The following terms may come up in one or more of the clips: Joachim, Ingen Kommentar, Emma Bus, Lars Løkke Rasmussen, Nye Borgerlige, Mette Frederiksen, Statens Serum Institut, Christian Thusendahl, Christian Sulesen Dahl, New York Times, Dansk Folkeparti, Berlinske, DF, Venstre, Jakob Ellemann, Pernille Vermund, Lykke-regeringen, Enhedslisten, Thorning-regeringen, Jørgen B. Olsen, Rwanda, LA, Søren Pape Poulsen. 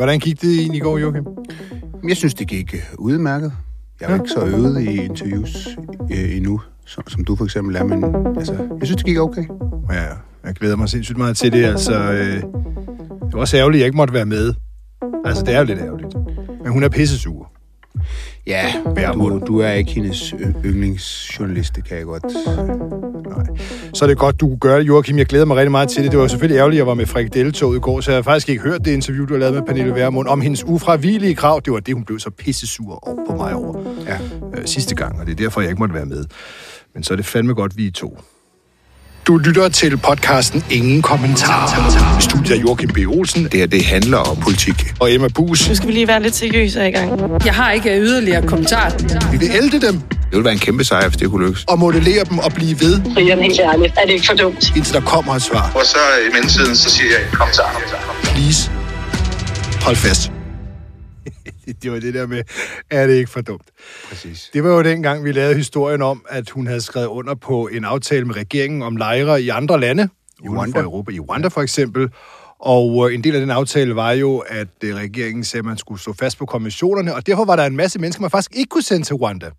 Hvordan gik det egentlig i går, Joachim? Jeg synes, det gik udmærket. Jeg er ikke så øvet i interviews endnu, som du for eksempel er, men altså, jeg synes, det gik okay. Ja, jeg glæder mig sindssygt meget til det. Altså, det var også ærgerligt, at jeg ikke måtte være med. Altså, det er jo lidt ærgerligt. Men hun er pissesur. Ja, du er ikke hendes yndlingsjournalist, det kan jeg godt. Nej. Så er det godt, du gør det, Joachim. Jeg glæder mig rigtig meget til det. Det var selvfølgelig ærgerligt, at jeg var med frikadelletoget i går, så jeg har faktisk ikke hørt det interview, du har lavet med Pernille Vermund om hendes ufravigelige krav. Det var det, hun blev så pissesur over på mig over sidste gang, og det er derfor, jeg ikke måtte være med. Men så er det fandme godt, vi er to. Du lytter til podcasten Ingen Kommentar. Studier Jørgen B. Olsen. Det her, det handler om politik. Og Emma Bus. Nu skal vi lige være lidt seriøse i gang. Jeg har ikke yderligere kommentarer. Vi vil ælte dem. Det ville være en kæmpe sejr, hvis det kunne lykkes. Og modellere dem og blive ved. Det er helt ærligt. Er det ikke for dumt? Indtil der kommer et svar. Og så i mellemtiden, så siger jeg, kom så. Please, hold fast. Det var det der med, er det ikke for dumt? Præcis. Det var jo dengang, vi lavede historien om, at hun havde skrevet under på en aftale med regeringen om lejre i andre lande. I Rwanda. Europa, i Rwanda for eksempel. Og en del af den aftale var jo, at regeringen sagde, at man skulle stå fast på konventionerne, og derfor var der en masse mennesker, man faktisk ikke kunne sende til Rwanda.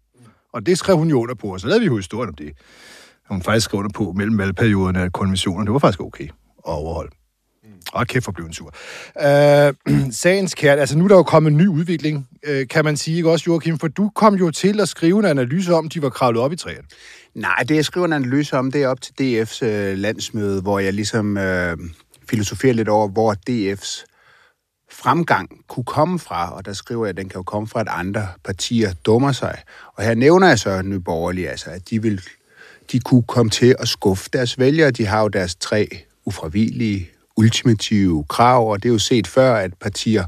Og det skrev hun jo under på, og så lavede vi jo historien om det. Hun faktisk skrev under på mellem valgperioderne af konventionerne. Det var faktisk okay at overholde. Og kæft for blev en tur. Sagens kært, altså nu er der jo kommet en ny udvikling, kan man sige, ikke også, Joachim? For du kom jo til at skrive en analyse om, de var kravlet op i træerne. Nej, det jeg skriver en analyse om, det er op til DF's landsmøde, hvor jeg ligesom filosoferer lidt over, hvor DF's fremgang kunne komme fra, og der skriver jeg, at den kan jo komme fra, at andre partier dummer sig. Og her nævner jeg så Nye Borgerlige, altså, at de kunne komme til at skuffe deres vælgere. De har jo deres tre ufravigelige ultimative krav, og det er jo set før, at partier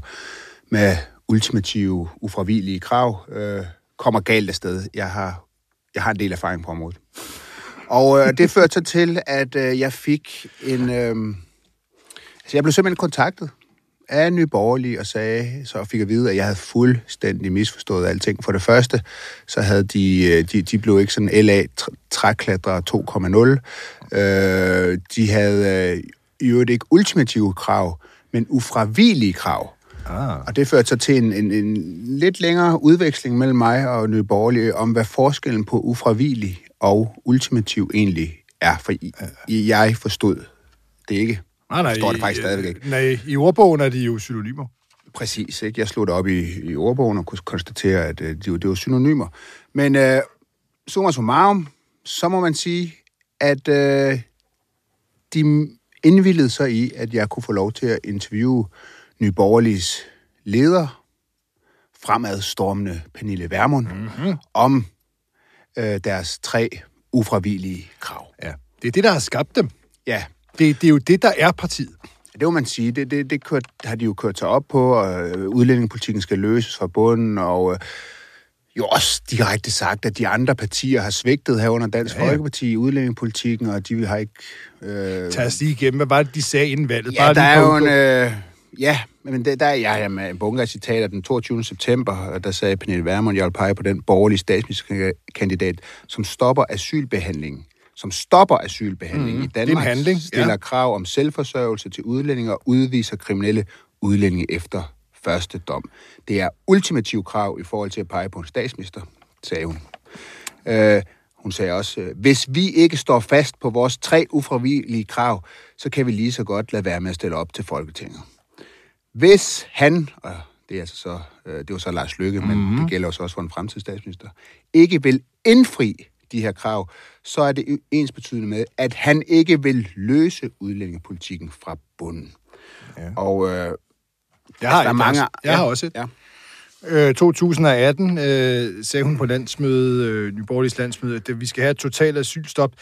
med ultimative, ufravigelige krav kommer galt afsted. Jeg har en del erfaring på området. Og det førte så til, at jeg fik en... jeg blev simpelthen kontaktet af Nye Borgerlige og sagde, så fik jeg at vide, at jeg havde fuldstændig misforstået alting. For det første, så havde de blev ikke sådan LA trækklatrere 2,0. De havde... i øvrigt ikke ultimative krav, men ufravigelige krav. Og det førte så til en lidt længere udveksling mellem mig og Nye Borgerlige om, hvad forskellen på ufravigelig og ultimativ egentlig er. For jeg forstod det ikke. Nej, står det faktisk stadigvæk ikke. Nej, i ordbogen er de jo synonymer. Præcis, ikke? Jeg slog det op i ordbogen og kunne konstatere, at det var synonymer. Men summa summarum, så må man sige, at de indvillede sig i, at jeg kunne få lov til at interviewe Nye Borgerliges leder, fremadstormende Pernille Vermund, om deres tre ufravigelige krav. Ja. Det er det, der har skabt dem. Ja. Det er jo det, der er partiet. Det må man sige. Det har de jo kørt sig op på, og udlændingepolitikken skal løses fra bunden, og jo også direkte sagt, at de andre partier har svigtet herunder Dansk Folkeparti i udlændingepolitikken, og de har ikke... Tag os lige igennem. Hvad var det, de sagde inden valget? Ja, der er jo en... men der er jeg med en bunke af citater den 22. september, der sagde Pernille Vermund, jeg vil pege på den borgerlige statsministerkandidat, som stopper asylbehandlingen. I Danmark. Det er en handling. Stiller krav om selvforsørgelse til udlændinge og udviser kriminelle udlændinge efter første dom. Det er ultimativ krav i forhold til at pege på en statsminister, sagde hun. Hun sagde også, hvis vi ikke står fast på vores tre ufravigelige krav, så kan vi lige så godt lade være med at stille op til Folketinget. Hvis han, og det er altså så, det var så Lars Løkke, men det gælder også for en fremtidsstatsminister, ikke vil indfri de her krav, så er det ensbetydende med, at han ikke vil løse udlændingepolitikken fra bunden. Ja. Og Jeg har også et. Ja. 2018 sagde hun på landsmødet, Nye Borgerliges landsmøde, at vi skal have et totalt asylstop.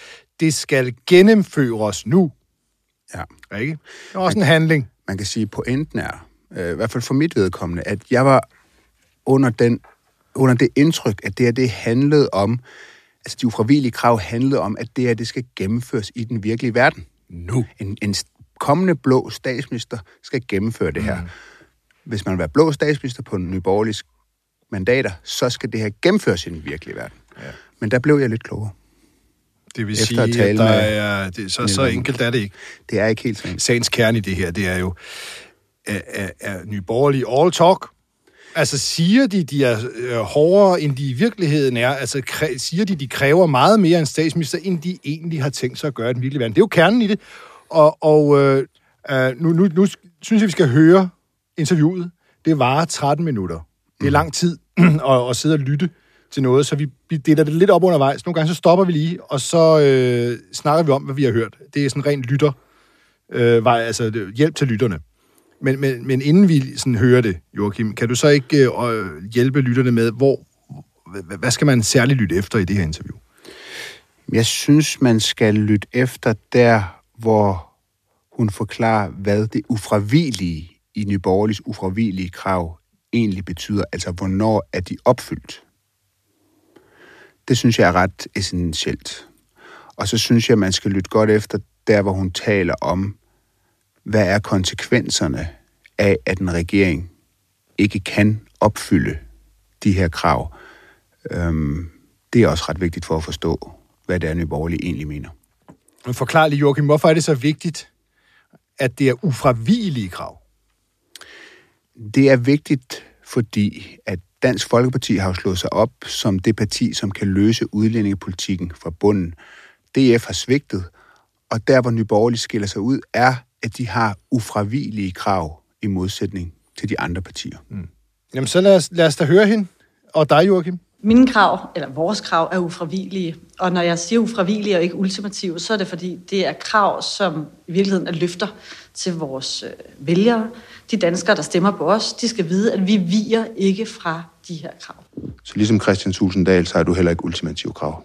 Det skal gennemføres nu. Ja. Ikke? Det er også en handling. Man kan sige, at pointen er, i hvert fald for mit vedkommende, at jeg var under det indtryk, at det handlede om, altså de ufravigelige krav handlede om, at det skal gennemføres i den virkelige verden. Nu. En kommende blå statsminister skal gennemføre det her. Hvis man vil være blå statsminister på Nye Borgerliges mandater, så skal det her gennemføres i den virkelige verden. Ja. Men der blev jeg lidt klogere. Det vil sige, at der er, så enkelt er det ikke. Det er ikke helt sådan. Sagens kerne i det her, det er jo, er Nye Borgerlige all talk. Altså siger de er hårdere, end de i virkeligheden er? Altså siger de kræver meget mere end statsminister, end de egentlig har tænkt sig at gøre i den virkelige verden? Det er jo kernen i det. Nu synes jeg, vi skal høre interviewet. Det varer 13 minutter. Det er lang tid at sidde og lytte til noget, så vi deler det lidt op undervejs. Nogle gange så stopper vi lige, og så snakker vi om, hvad vi har hørt. Det er sådan rent lytter. Hjælp til lytterne. Men inden vi sådan hører det, Joachim, kan du så ikke hjælpe lytterne med, hvad skal man særligt lytte efter i det her interview? Jeg synes, man skal lytte efter der, hvor hun forklarer, hvad det ufravigelige i Nye Borgerliges ufravigelige krav egentlig betyder. Altså, hvornår er de opfyldt? Det synes jeg er ret essentielt. Og så synes jeg, man skal lytte godt efter der, hvor hun taler om, hvad er konsekvenserne af, at en regering ikke kan opfylde de her krav? Det er også ret vigtigt for at forstå, hvad det er, Nye Borgerlige egentlig mener. Forklar lige, Joachim, hvorfor er det så vigtigt, at det er ufravigelige krav? Det er vigtigt, fordi at Dansk Folkeparti har slået sig op som det parti, som kan løse udlændingepolitikken fra bunden. DF har svigtet, og der, hvor Nye Borgerlige skiller sig ud, er, at de har ufravigelige krav i modsætning til de andre partier. Mm. Jamen, så lad os da høre hende. Og dig, Joachim. Mine krav, eller vores krav, er ufravigelige. Og når jeg siger ufravigelige og ikke ultimative, så er det, fordi det er krav, som i virkeligheden er løfter til vores vælgere. De danskere, der stemmer på os, de skal vide, at vi viger ikke fra de her krav. Så ligesom Christian Thusendahl, så har du heller ikke ultimative krav?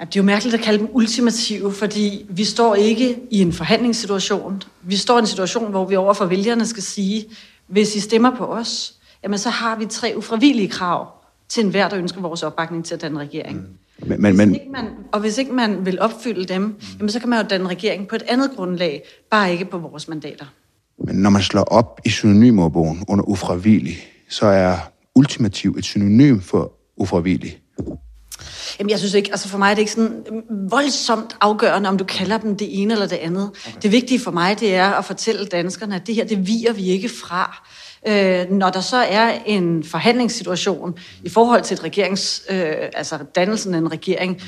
Det er jo mærkeligt at kalde dem ultimative, fordi vi står ikke i en forhandlingssituation. Vi står i en situation, hvor vi overfor vælgerne skal sige, hvis I stemmer på os, jamen så har vi 3 ufravigelige krav til enhver, der ønsker vores opbakning til at danne regering. Hvis ikke man vil opfylde dem, jamen så kan man jo danne regering på et andet grundlag, bare ikke på vores mandater. Men når man slår op i synonymordbogen under ufravigelig, så er ultimativ et synonym for ufravigelig. Jamen, jeg synes ikke, altså for mig er det ikke sådan voldsomt afgørende, om du kalder dem det ene eller det andet. Okay. Det vigtige for mig, det er at fortælle danskerne, at det her, det viger vi ikke fra. Når der så er en forhandlingssituation i forhold til et dannelsen af en regering,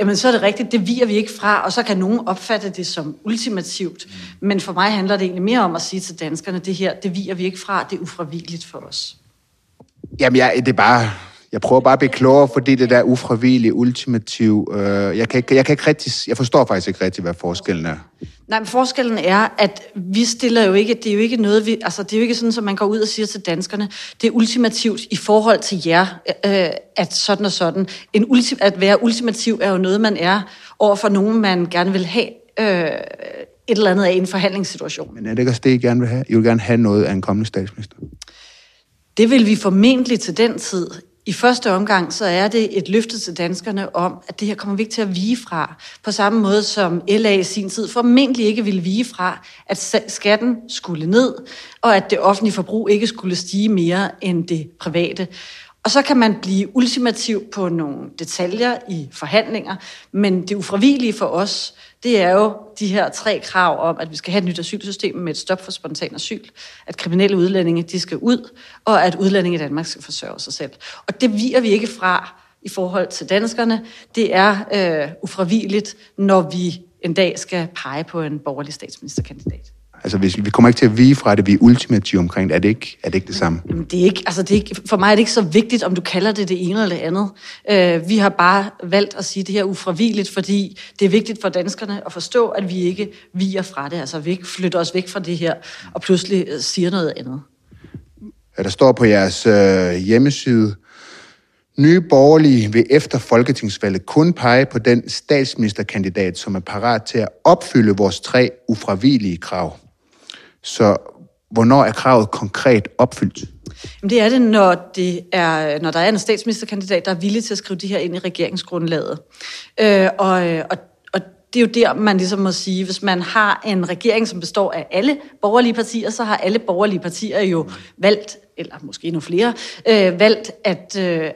jamen så er det rigtigt, det viger vi ikke fra, og så kan nogen opfatte det som ultimativt. Men for mig handler det egentlig mere om at sige til danskerne, det her, det viger vi ikke fra, det er ufravigeligt for os. Jamen, jeg prøver bare at blive klogere, fordi det der ufravigelige, ultimativ... Jeg forstår faktisk ikke rigtig, hvad forskellen er. Nej, men forskellen er, at vi stiller jo ikke... Det er jo ikke noget, det er jo ikke sådan, at man går ud og siger til danskerne, det er ultimativt i forhold til jer, at sådan og sådan. At være ultimativ er jo noget, man er overfor nogen, man gerne vil have et eller andet af en forhandlingssituation. Men er det ikke også det, I gerne vil have? I vil gerne have noget af en kommende statsminister? Det vil vi formentlig til den tid... I første omgang, så er det et løfte til danskerne om, at det her kommer vi ikke til at vige fra. På samme måde som LA i sin tid formentlig ikke ville vige fra, at skatten skulle ned, og at det offentlige forbrug ikke skulle stige mere end det private. Og så kan man blive ultimativ på nogle detaljer i forhandlinger, men det ufravigelige for os, det er jo de her 3 krav om, at vi skal have et nyt asylsystem med et stop for spontan asyl, at kriminelle udlændinge, de skal ud, og at udlændinge i Danmark skal forsørge sig selv. Og det viger vi ikke fra i forhold til danskerne. Det er ufravigeligt, når vi en dag skal pege på en borgerlig statsministerkandidat. Altså, vi kommer ikke til at vige fra det, vi er ultimative omkring det. Er det ikke det samme? Jamen, for mig er det ikke så vigtigt, om du kalder det det ene eller det andet. Vi har bare valgt at sige det her ufravigeligt, fordi det er vigtigt for danskerne at forstå, at vi ikke viger fra det. Altså, vi ikke flytter os væk fra det her og pludselig siger noget andet. Der står på jeres hjemmeside, Nye Borgerlige vil efter folketingsvalget kun pege på den statsministerkandidat, som er parat til at opfylde vores 3 ufravigelige krav. Så hvornår er kravet konkret opfyldt? Jamen det er det, når der er en statsministerkandidat, der er villig til at skrive det her ind i regeringsgrundlaget. Og det er jo der, man ligesom må sige, hvis man har en regering, som består af alle borgerlige partier, så har alle borgerlige partier jo valgt eller måske endnu flere, valgt at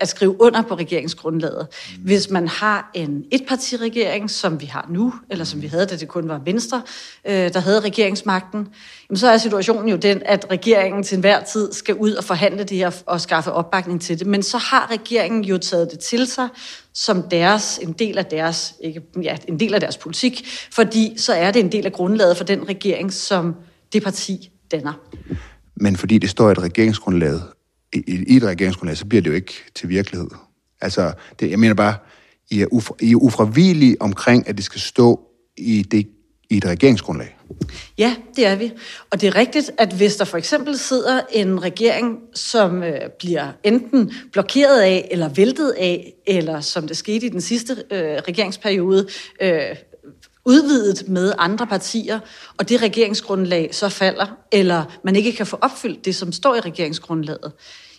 skrive under på regeringsgrundlaget. Hvis man har en etpartiregering, som vi har nu, eller som vi havde, da det kun var Venstre, der havde regeringsmagten, jamen så er situationen jo den, at regeringen til enhver tid skal ud og forhandle det her og skaffe opbakning til det. Men så har regeringen jo taget det til sig som en del af deres politik, fordi så er det en del af grundlaget for den regering, som det parti danner. Men fordi det står i et regeringsgrundlag, så bliver det jo ikke til virkelighed. Altså, jeg mener bare, I er ufravigelige omkring, at det skal stå i et regeringsgrundlag. Ja, det er vi. Og det er rigtigt, at hvis der for eksempel sidder en regering, som bliver enten blokeret af, eller væltet af, eller som det skete i den sidste regeringsperiode, udvidet med andre partier, og det regeringsgrundlag så falder, eller man ikke kan få opfyldt det, som står i regeringsgrundlaget,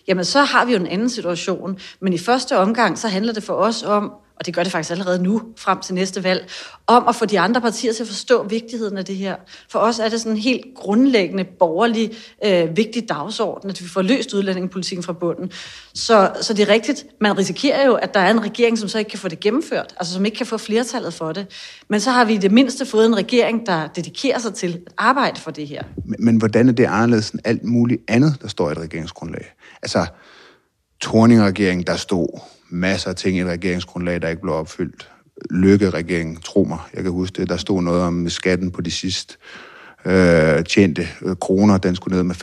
jamen så har vi jo en anden situation. Men i første omgang, så handler det for os om, og det gør det faktisk allerede nu, frem til næste valg, om at få de andre partier til at forstå vigtigheden af det her. For os er det sådan en helt grundlæggende, borgerlig, vigtig dagsorden, at vi får løst udlændingepolitikken fra bunden. Så det er rigtigt, man risikerer jo, at der er en regering, som så ikke kan få det gennemført, altså som ikke kan få flertallet for det. Men så har vi i det mindste fået en regering, der dedikerer sig til at arbejde for det her. Men hvordan er det anderledes end alt muligt andet, der står i et regeringsgrundlag? Altså, Thorning-regeringen, der stod masser af ting i et regeringsgrundlag, der ikke blev opfyldt. Lykke-regeringen, tro mig, jeg kan huske det. Der stod noget om skatten på de sidste tjente kroner. Den skulle ned med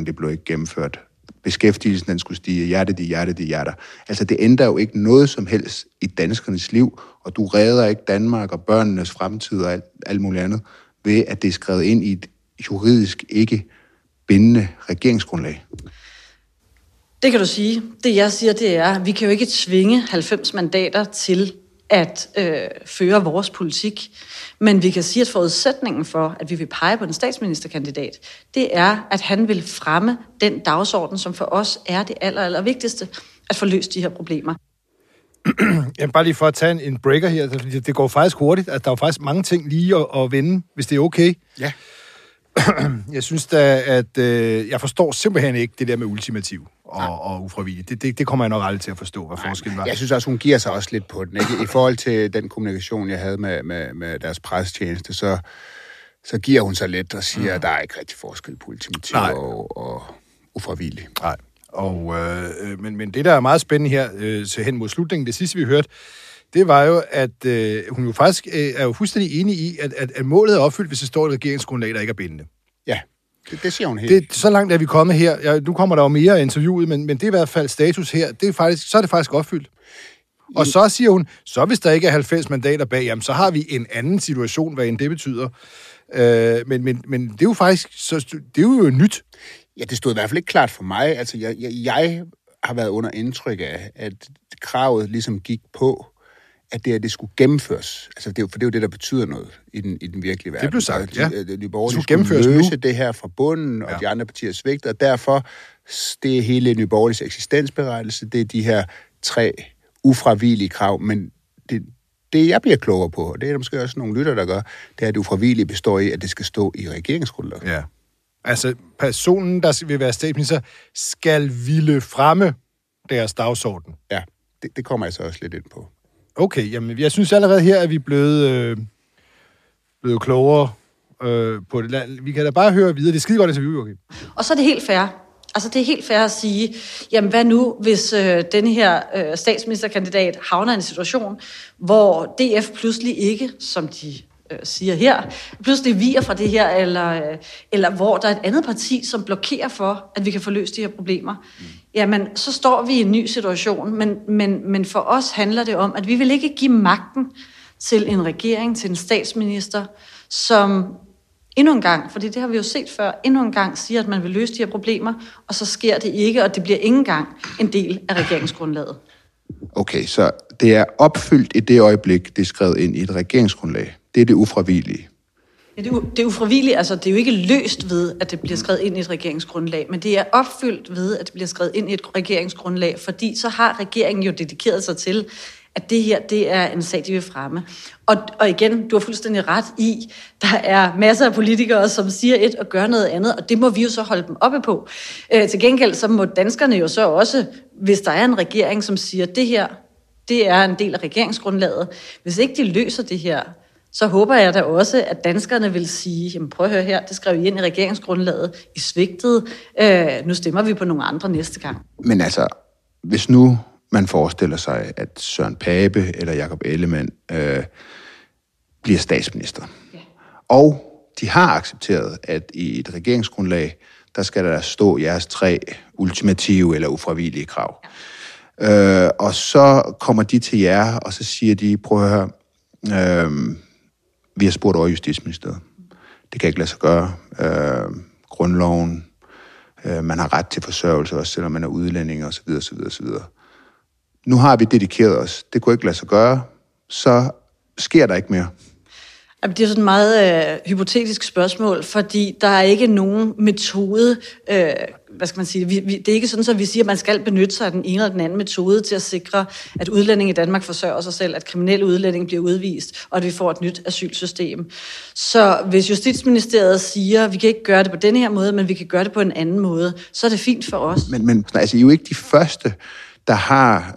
5%, det blev ikke gennemført. Beskæftigelsen, den skulle stige. Hjerter. Altså, det ændrer jo ikke noget som helst i danskernes liv, og du redder ikke Danmark og børnenes fremtid og alt muligt andet, ved at det er skrevet ind i et juridisk ikke bindende regeringsgrundlag. Det kan du sige. Det jeg siger, det er, at vi kan jo ikke tvinge 90 mandater til at føre vores politik. Men vi kan sige, at forudsætningen for, at vi vil pege på en statsministerkandidat, det er, at han vil fremme den dagsorden, som for os er det aller vigtigste, at få løst de her problemer. Jamen bare lige for at tage en breaker her. Det går faktisk hurtigt, at der er faktisk mange ting lige at vende, hvis det er okay. Ja. Jeg synes da, at jeg forstår simpelthen ikke det der med ultimativ og ufravigeligt. Det kommer jeg nok aldrig til at forstå, hvad forskellen var. Jeg synes også, hun giver sig også lidt på den. Ikke? I forhold til den kommunikation, jeg havde med deres presstjeneste, så giver hun sig lidt og siger, at der er ikke rigtig forskel på ultimativ og ufravigeligt. Nej. Og, men det, der er meget spændende her, så hen mod slutningen, det sidste, vi hørte, det var jo, at hun jo faktisk er jo fuldstændig enig i, at målet er opfyldt, hvis det står et regeringsgrundlag, der ikke er bindende. Ja, det siger hun helt. Så langt er vi kommet her. Nu kommer der jo mere interviewet, men det er i hvert fald status her. Det er faktisk, så er det faktisk opfyldt. Og så siger hun, så hvis der ikke er 90 mandater bag, jamen, så har vi en anden situation, hvad end det betyder. Men det er jo faktisk det er jo nyt. Ja, det stod i hvert fald ikke klart for mig. Altså, jeg har været under indtryk af, at kravet ligesom gik på, at det skulle gennemføres. Altså, for det er jo det, der betyder noget i den virkelige verden. Det blev sagt, ja. De borgerlige skulle løse det her fra bunden, og de andre partier svigter, og derfor det er hele Nye Borgerliges eksistensberettigelse, det er de her 3 ufravigelige krav, men det jeg bliver klogere på, og det er der måske også nogle lytter, der gør, det er, at det ufravigelige består i, at det skal stå i regeringsgrundlaget. Ja. Altså, personen, der vil være statsminister, skal ville fremme deres dagsorden. Ja, det kommer jeg så også lidt ind på. Okay, jamen jeg synes allerede her, at vi er blevet klogere på det. Vi kan da bare høre videre. Det er skide godt interview, okay? Og så er det helt fair. Altså det er helt fair at sige, jamen hvad nu, hvis denne her statsministerkandidat havner i en situation, hvor DF pludselig ikke, som de siger her, pludselig viger fra det her, eller hvor der er et andet parti, som blokerer for, at vi kan få løst de her problemer. Jamen, så står vi i en ny situation, men for os handler det om, at vi vil ikke give magten til en regering, til en statsminister, som endnu en gang, fordi det har vi jo set før, endnu en gang siger, at man vil løse de her problemer, og så sker det ikke, og det bliver ikke engang en del af regeringsgrundlaget. Okay, så det er opfyldt i det øjeblik, det er skrevet ind i et regeringsgrundlag. Det er det ufravigelige. Ja, det er ufravigeligt, altså det er jo ikke løst ved, at det bliver skrevet ind i et regeringsgrundlag, men det er opfyldt ved, at det bliver skrevet ind i et regeringsgrundlag, fordi så har regeringen jo dedikeret sig til, at det her, det er en sag, de vil fremme. Og igen, du har fuldstændig ret i, der er masser af politikere, som siger et og gør noget andet, og det må vi jo så holde dem oppe på. Til gengæld, så må danskerne jo så også, hvis der er en regering, som siger, det her, det er en del af regeringsgrundlaget. Hvis ikke de løser det her, så håber jeg da også, at danskerne vil sige, jamen prøv at høre her, det skrev I ind i regeringsgrundlaget, I svigtede, nu stemmer vi på nogle andre næste gang. Men altså, hvis nu man forestiller sig, at Søren Pape eller Jakob Ellemann bliver statsminister, ja. Og de har accepteret, at i et regeringsgrundlag, der skal der stå jeres 3 ultimative eller ufravigelige krav. Ja. Og så kommer de til jer, og så siger de, prøv at høre, vi har spurgt over Justitsministeriet. Det kan ikke lade sig gøre. Grundloven, man har ret til forsørgelse, også selvom man er udlænding, osv. osv. Nu har vi dedikeret os. Det kunne ikke lade sig gøre. Så sker der ikke mere. Det er sådan et meget hypotetisk spørgsmål, fordi der er ikke nogen metode, hvad skal man sige, det er ikke sådan, at vi siger, at man skal benytte sig af den ene eller den anden metode til at sikre, at udlændinge i Danmark forsørger sig selv, at kriminelle udlændinge bliver udvist, og at vi får et nyt asylsystem. Så hvis Justitsministeriet siger, at vi kan ikke gøre det på denne her måde, men vi kan gøre det på en anden måde, så er det fint for os. Men altså, I er jo ikke de første, der har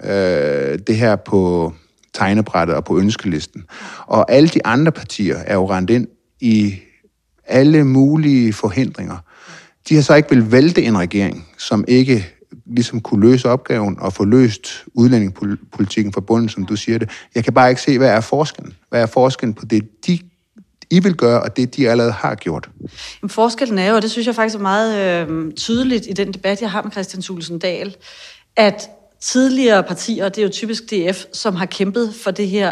det her på tegnebrættet og på ønskelisten. Og alle de andre partier er jo rendt ind i alle mulige forhindringer. De har så ikke vil vælte en regering, som ikke ligesom kunne løse opgaven og få løst udlændingepolitikken fra bunden, som du siger det. Jeg kan bare ikke se, hvad er forskellen? Hvad er forskellen på det, de I vil gøre, og det, de allerede har gjort? Jamen, forskellen er jo, og det synes jeg faktisk er meget tydeligt i den debat, jeg har med Christian Sulesen Dahl, at tidligere partier, og det er jo typisk DF, som har kæmpet for det her,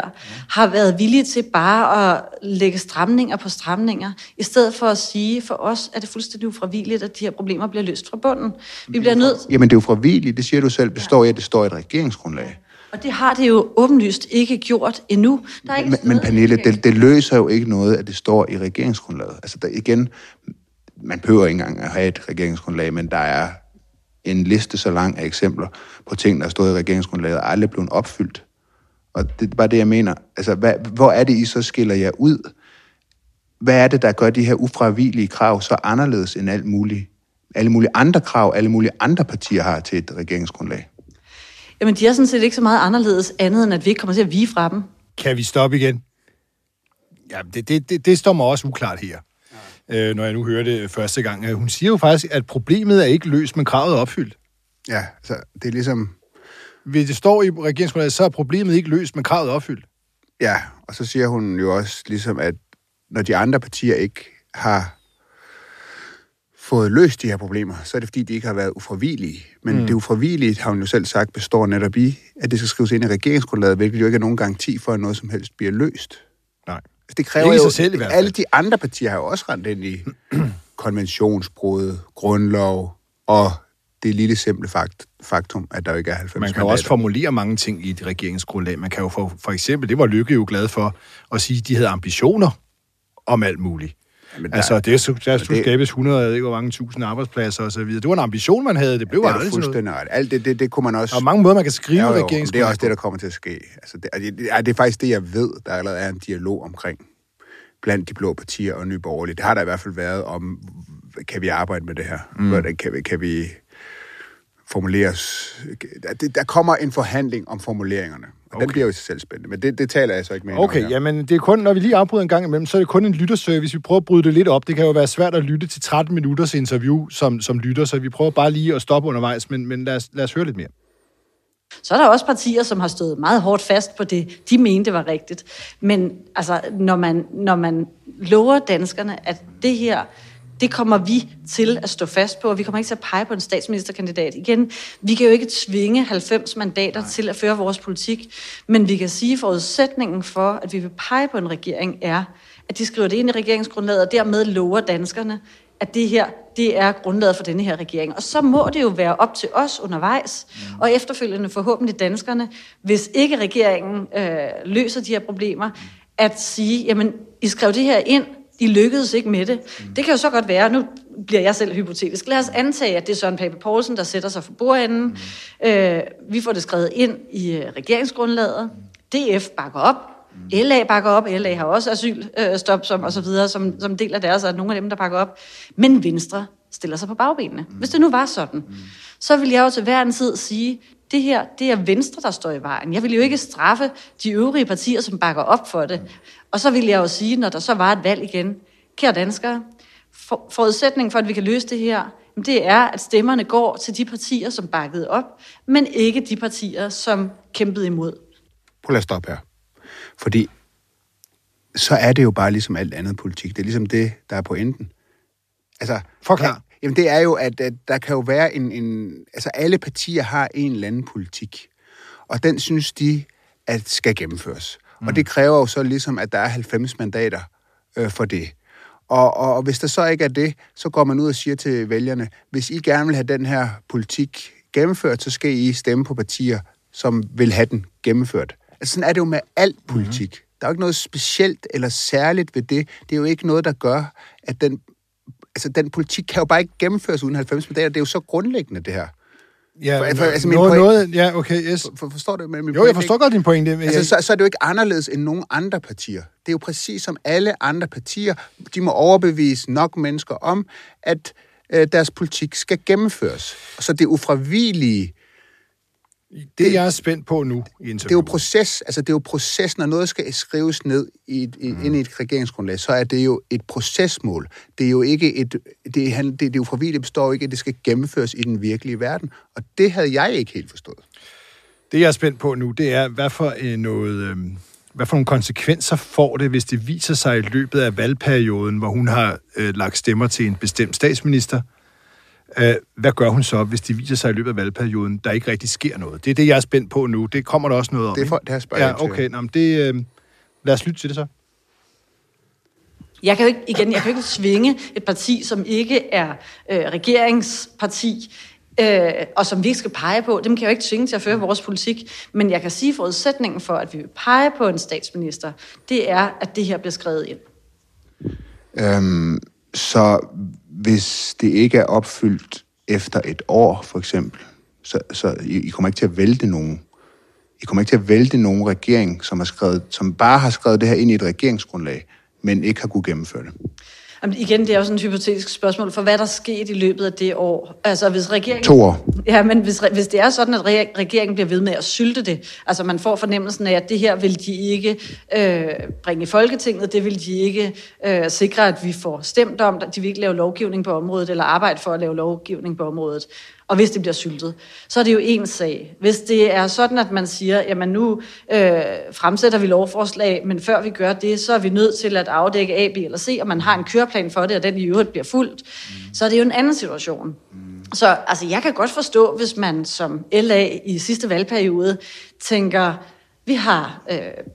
har været villige til bare at lægge stramninger på stramninger, i stedet for at sige, for os er det fuldstændig ufravigeligt, at de her problemer bliver løst fra bunden. Vi bliver nødt... Jamen det er ufravigeligt, det siger du selv, består i, at det står i et regeringsgrundlag. Og det har det jo åbenlyst ikke gjort endnu. Der er ikke men Pernille, det løser jo ikke noget, at det står i regeringsgrundlaget. Altså der, igen, man behøver ikke engang at have et regeringsgrundlag, men der er en liste så lang af eksempler på ting, der stod i regeringsgrundlaget, og aldrig blevet opfyldt. Og det er bare det, jeg mener. Altså, hvor er det, I så skiller jer ud? Hvad er det, der gør de her ufravigelige krav så anderledes end alle mulige andre krav, alle mulige andre partier har til et regeringsgrundlag? Jamen, de er sådan set ikke så meget anderledes andet, end at vi ikke kommer til at vige fra dem. Kan vi stoppe igen? Ja, det står mig også uklart her. Når jeg nu hører det første gang. Hun siger jo faktisk, at problemet er ikke løst, men kravet er opfyldt. Ja, så det er ligesom... Hvis det står i regeringsgrundlaget, så er problemet ikke løst, men kravet er opfyldt. Ja, og så siger hun jo også ligesom, at når de andre partier ikke har fået løst de her problemer, så er det fordi, de ikke har været ufravigelige. Men det ufravigelige, har hun jo selv sagt, består netop i, at det skal skrives ind i regeringsgrundlaget, hvilket jo ikke er nogen garanti for, at noget som helst bliver løst. Nej. Det kræver det jo, selv, alle de andre partier har jo også rendt ind i konventionsbrud, grundlov og det lille simple faktum, at der jo ikke er 90 mandater. Man kan jo også formulere mange ting i et regeringsgrundlag. Man kan jo for eksempel, det var Lykke jo glad for, at sige, at de havde ambitioner om alt muligt. Men der, altså, der skulle skabes 100, jeg ved ikke hvor mange tusind arbejdspladser og så videre. Det var en ambition, man havde. Det blev aldrig sådan noget. Fuldstændig. Alt det kunne man også... Der er mange måder, man kan skrive regeringsgrundlaget. Det er også det, der kommer til at ske. Altså, det er faktisk det, jeg ved, der allerede er en dialog omkring blandt de blå partier og Nye Borgerlige. Det har der i hvert fald været om, kan vi arbejde med det her? Hvordan kan vi formuleres? Der kommer en forhandling om formuleringerne. Den bliver jo selv spændende, men det taler jeg så ikke mere om. Jamen det er kun, når vi lige afbryder en gang imellem, så er det kun en lytterservice. Vi prøver at bryde det lidt op. Det kan jo være svært at lytte til 13 minutters interview som lytter, så vi prøver bare lige at stoppe undervejs, men lad os høre lidt mere. Så er der også partier, som har stået meget hårdt fast på det, de mente var rigtigt. Men altså, når man lover danskerne, at det her... Det kommer vi til at stå fast på, og vi kommer ikke til at pege på en statsministerkandidat igen. Vi kan jo ikke tvinge 90 mandater til at føre vores politik, men vi kan sige, at forudsætningen for, at vi vil pege på en regering, er, at de skriver det ind i regeringsgrundlaget, og dermed lover danskerne, at det her, det er grundlaget for denne her regering. Og så må det jo være op til os undervejs, og efterfølgende forhåbentlig danskerne, hvis ikke regeringen løser de her problemer, at sige, jamen, I skrev det her ind, I lykkedes ikke med det. Det kan jo så godt være, nu bliver jeg selv hypotetisk. Lad os antage, at det er Søren Pape Poulsen, der sætter sig for bordenden. Vi får det skrevet ind i regeringsgrundlaget. DF bakker op, LA bakker op, LA har også asylstop og så videre, som del af deres, og nogle af dem, der bakker op. Men Venstre stiller sig på bagbenene. Hvis det nu var sådan, så ville jeg jo til hver en tid sige, det her, det er Venstre, der står i vejen. Jeg vil jo ikke straffe de øvrige partier, som bakker op for det. Og så vil jeg jo sige, når der så var et valg igen, kære danskere, forudsætningen for, at vi kan løse det her, det er, at stemmerne går til de partier, som bakkede op, men ikke de partier, som kæmpede imod. Prøv at stoppe her. Fordi så er det jo bare ligesom alt andet politik. Det er ligesom det, der er pointen. Altså, forklar. Jamen det er jo, at der kan jo være en... Altså alle partier har en eller anden politik, og den synes de, at skal gennemføres. Og det kræver jo så ligesom, at der er 90 mandater for det. Og hvis der så ikke er det, så går man ud og siger til vælgerne, hvis I gerne vil have den her politik gennemført, så skal I stemme på partier, som vil have den gennemført. Altså sådan er det jo med al politik. Der er jo ikke noget specielt eller særligt ved det. Det er jo ikke noget, der gør, at den... Altså, den politik kan jo bare ikke gennemføres uden 90 mandater. Det er jo så grundlæggende, det her. Ja, forstår du? Jeg forstår godt din pointe. Så er det jo ikke anderledes end nogen andre partier. Det er jo præcis som alle andre partier. De må overbevise nok mennesker om, at deres politik skal gennemføres. Så det ufravigelige... Det jeg er spændt på nu i interviewet. Det er jo proces, når noget skal skrives ned ind i et regeringsgrundlag, så er det jo et procesmål. Det er jo ikke det ufravigelige består ikke, at det skal gennemføres i den virkelige verden, og det havde jeg ikke helt forstået. Det jeg er spændt på nu, det er hvad for nogle konsekvenser får det, hvis det viser sig i løbet af valgperioden, hvor hun har lagt stemmer til en bestemt statsminister. Hvad gør hun så, hvis det viser sig i løbet af valgperioden, der ikke rigtig sker noget? Det er det, jeg er spændt på nu. Det kommer der også noget om. Det har spørget til. Ja, okay. Nå, men det, lad os lytte til det så. Jeg kan jo ikke svinge et parti, som ikke er regeringsparti, og som vi ikke skal pege på. Dem kan jeg jo ikke tvinge til at føre vores politik. Men jeg kan sige, at forudsætningen for, at vi vil pege på en statsminister, det er, at det her bliver skrevet ind. Så hvis det ikke er opfyldt efter et år, for eksempel, så I kommer ikke til at vælte nogen. I kommer ikke til at vælte nogen regering, som bare har skrevet det her ind i et regeringsgrundlag, men ikke har kunne gennemføre det. Jamen igen, det er jo sådan et hypotetisk spørgsmål, for hvad der skete i løbet af det år? Altså hvis regeringen... 2 år. Ja, men hvis det er sådan, at regeringen bliver ved med at sylte det, altså man får fornemmelsen af, at det her vil de ikke bringe i Folketinget, det vil de ikke sikre, at vi får stemt om, de vil ikke lave lovgivning på området, eller arbejde for at lave lovgivning på området. Og hvis det bliver syltet, så er det jo en sag. Hvis det er sådan, at man siger, jamen nu fremsætter vi lovforslag, men før vi gør det, så er vi nødt til at afdække A, B eller C, og man har en køreplan for det, og den i øvrigt bliver fulgt, så er det jo en anden situation. Så altså, jeg kan godt forstå, hvis man som LA i sidste valgperiode tænker, vi har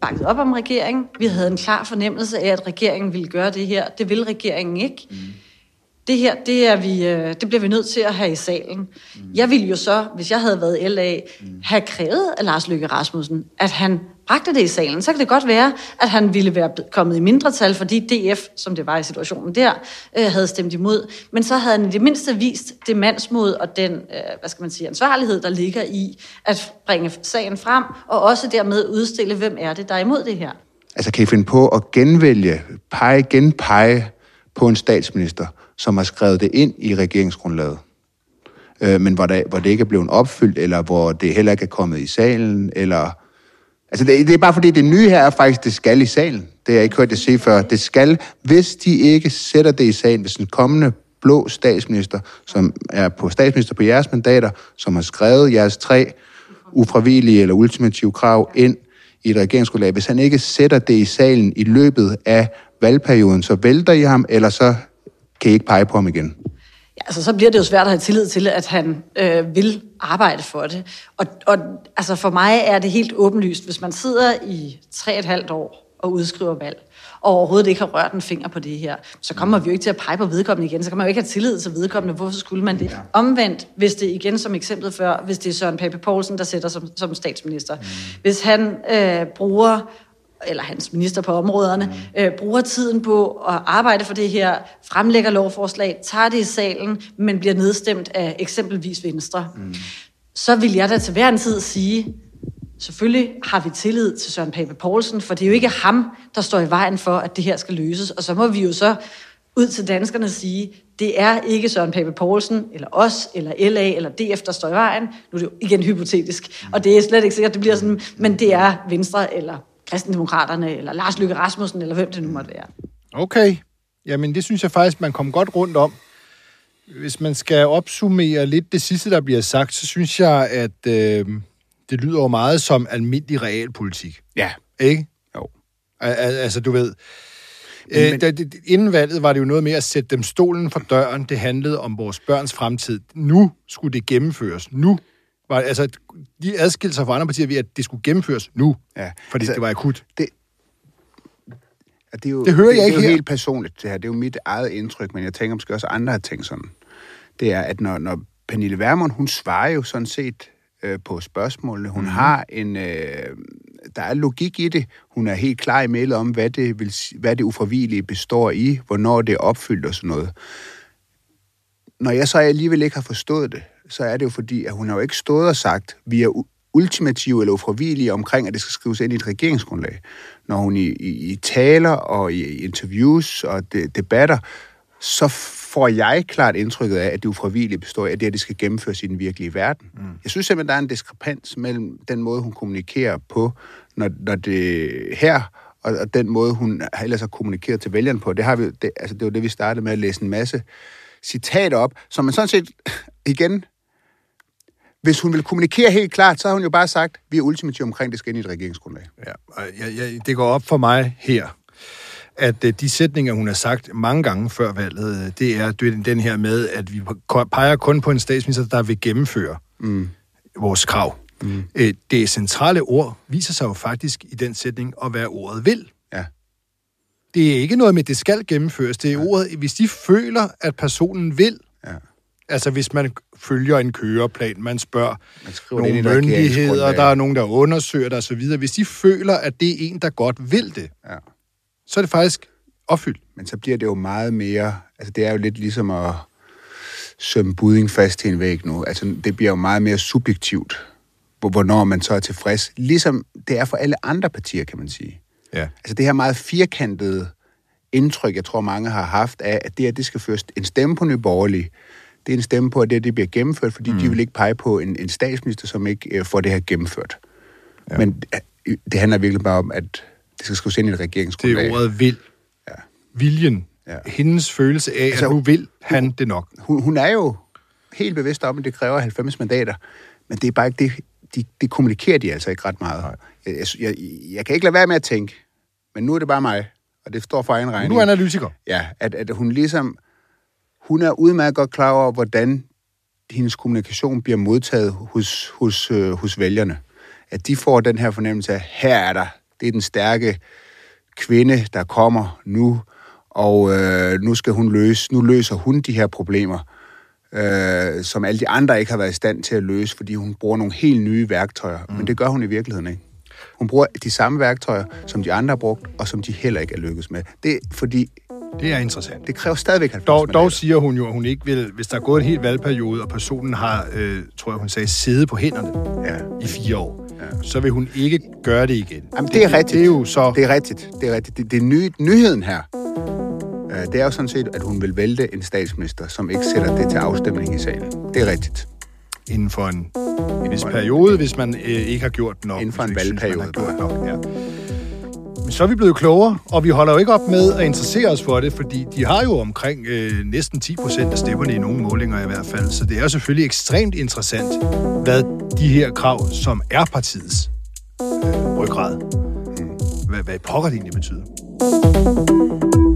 bakket op om regeringen, vi havde en klar fornemmelse af, at regeringen ville gøre det her, det vil regeringen ikke. Det her, det bliver vi nødt til at have i salen. Jeg ville jo så, hvis jeg havde været LA, have krævet af Lars Løkke Rasmussen, at han bragte det i salen. Så kan det godt være, at han ville være kommet i mindretal, fordi DF, som det var i situationen der, havde stemt imod. Men så havde han i det mindste vist det mandsmod og den ansvarlighed, der ligger i at bringe sagen frem, og også dermed udstille, hvem er det, der er imod det her. Altså kan I finde på at genpege på en statsminister, som har skrevet det ind i regeringsgrundlaget, men hvor det ikke er blevet opfyldt, eller hvor det heller ikke er kommet i salen, eller... Altså, det er bare fordi, det nye her er faktisk, det skal i salen. Det har jeg ikke hørt det sige før. Det skal, hvis de ikke sætter det i salen, hvis den kommende blå statsminister, som er på statsminister på jeres mandater, som har skrevet jeres 3 ufravigelige eller ultimative krav ind i et regeringsgrundlag, hvis han ikke sætter det i salen i løbet af valgperioden, så vælter I ham, eller så kan I ikke pege på ham igen? Ja, altså, så bliver det jo svært at have tillid til, at han vil arbejde for det. Og altså, for mig er det helt åbenlyst, hvis man sidder i 3,5 år og udskriver valg, og overhovedet ikke har rørt en finger på det her, så kommer vi jo ikke til at pege på vedkommende igen, så kan man jo ikke have tillid til vedkommende. Hvorfor skulle man det? Ja. Omvendt, hvis det igen som eksemplet før, hvis det er Søren Pape Poulsen, der sætter som statsminister. Hvis han bruger... eller hans minister på områderne, bruger tiden på at arbejde for det her, fremlægger lovforslag, tager det i salen, men bliver nedstemt af eksempelvis Venstre, så vil jeg da til hver en tid sige, Selvfølgelig har vi tillid til Søren Pape Poulsen, for det er jo ikke ham, der står i vejen for, at det her skal løses. Og så må vi jo så ud til danskerne sige, det er ikke Søren Pape Poulsen, eller os, eller LA, eller DF, der står i vejen. Nu er det jo igen hypotetisk, og det er slet ikke sikkert, det bliver sådan, men det er Venstre, eller Kristendemokraterne, eller Lars Løkke Rasmussen, eller hvem det nu måtte være. Okay, jamen det synes jeg faktisk, man kom godt rundt om. Hvis man skal opsummere lidt det sidste, der bliver sagt, så synes jeg, at det lyder jo meget som almindelig realpolitik. Ja. Ikke? Jo. Altså, du ved... inden valget var det jo noget med at sætte dem stolen for døren. Det handlede om vores børns fremtid. Nu skulle det gennemføres. Nu. Altså, de adskilte sig fra andre partier ved, at det skulle gennemføres nu. Ja. Fordi altså, det var akut. Det hører jeg ikke her. Helt personligt, det her. Det er jo mit eget indtryk, men jeg tænker måske også, andre har tænkt sådan. Det er, at når Pernille Vermund, hun svarer jo sådan set på spørgsmålene. Hun har en... Der er logik i det. Hun er helt klar i mailet om, hvad det ufravigelige består i, hvornår det er opfyldt og sådan noget. Når jeg så alligevel ikke har forstået det, så er det jo fordi, at hun har jo ikke stået og sagt, vi er ultimative eller ufravigelige omkring, at det skal skrives ind i et regeringsgrundlag. Når hun i taler og i interviews og debatter, så får jeg klart indtrykket af, at det ufravigelige består af, at det skal gennemføres i den virkelige verden. Mm. Jeg synes simpelthen, der er en diskrepans mellem den måde, hun kommunikerer på, når det her, og den måde, hun ellers har kommunikeret til vælgerne på. Det er jo det, vi startede med at læse en masse citater op, som man sådan set, igen, hvis hun ville kommunikere helt klart, så har hun jo bare sagt, vi er ultimativt omkring, det skal ind i et regeringsgrundlag. Ja, og det går op for mig her, at de sætninger, hun har sagt mange gange før valget, det er den her med, at vi peger kun på en statsminister, der vil gennemføre vores krav. Mm. Det centrale ord viser sig jo faktisk i den sætning at være ordet vil. Ja. Det er ikke noget med, det skal gennemføres. Det er ordet, hvis de føler, at personen vil. Ja. Altså hvis man følger en køreplan, man spørger nogle myndigheder, der er nogen, der undersøger det osv. Hvis de føler, at det er en, der godt vil det, ja, så er det faktisk opfyldt. Men så bliver det jo meget mere... Altså, det er jo lidt ligesom at sømme budding fast til en væg nu. Altså, det bliver jo meget mere subjektivt, hvornår man så er tilfreds. Ligesom det er for alle andre partier, kan man sige. Ja. Altså, det her meget firkantede indtryk, jeg tror, mange har haft af, at det her, det skal først en stemme på Nye Borgerlige. Det er en stemme på, at det bliver gennemført, fordi de vil ikke pege på en statsminister, som ikke får det her gennemført. Ja. Men det handler virkelig bare om, at det skal skrives ind i et regeringsgrundlag. Det er ordet vil. Ja. Viljen. Ja. Hendes følelse af, altså, at nu vil han det nok. Hun er jo helt bevidst om, at det kræver 90 mandater, men det er bare ikke det. Det kommunikerer de altså ikke ret meget. Jeg kan ikke lade være med at tænke, men nu er det bare mig, og det står for egen regning. Nu er analytiker. Ja, at hun ligesom... Hun er udmærket godt klar over, hvordan hendes kommunikation bliver modtaget hos vælgerne. At de får den her fornemmelse af, her er der... Det er den stærke kvinde, der kommer nu, og nu løser hun de her problemer, som alle de andre ikke har været i stand til at løse, fordi hun bruger nogle helt nye værktøjer. Mm. Men det gør hun i virkeligheden ikke. Hun bruger de samme værktøjer, som de andre har brugt, og som de heller ikke er lykkes med. Det er fordi... Det er interessant. Det kræver stadigvæk 90 mandater. Dog siger hun jo, at hun ikke vil... Hvis der er gået en hel valgperiode, og personen har, tror jeg hun sagde, siddet på hænderne i 4 år, så vil hun ikke gøre det igen. Jamen, det er rigtigt. Det er jo så... Det er rigtigt. Det er rigtigt. Det nye, nyheden her, det er jo sådan set, at hun vil vælte en statsminister, som ikke sætter det til afstemning i salen. Det er rigtigt. Inden for en vis periode, hvis man ikke har gjort nok. Inden for en valgperiode. Så er vi blevet klogere, og vi holder jo ikke op med at interessere os for det, fordi de har jo omkring næsten 10% af stemmerne i nogle målinger i hvert fald. Så det er selvfølgelig ekstremt interessant, hvad de her krav, som er partiets ryggrad, hvad pokker det egentlig betyder.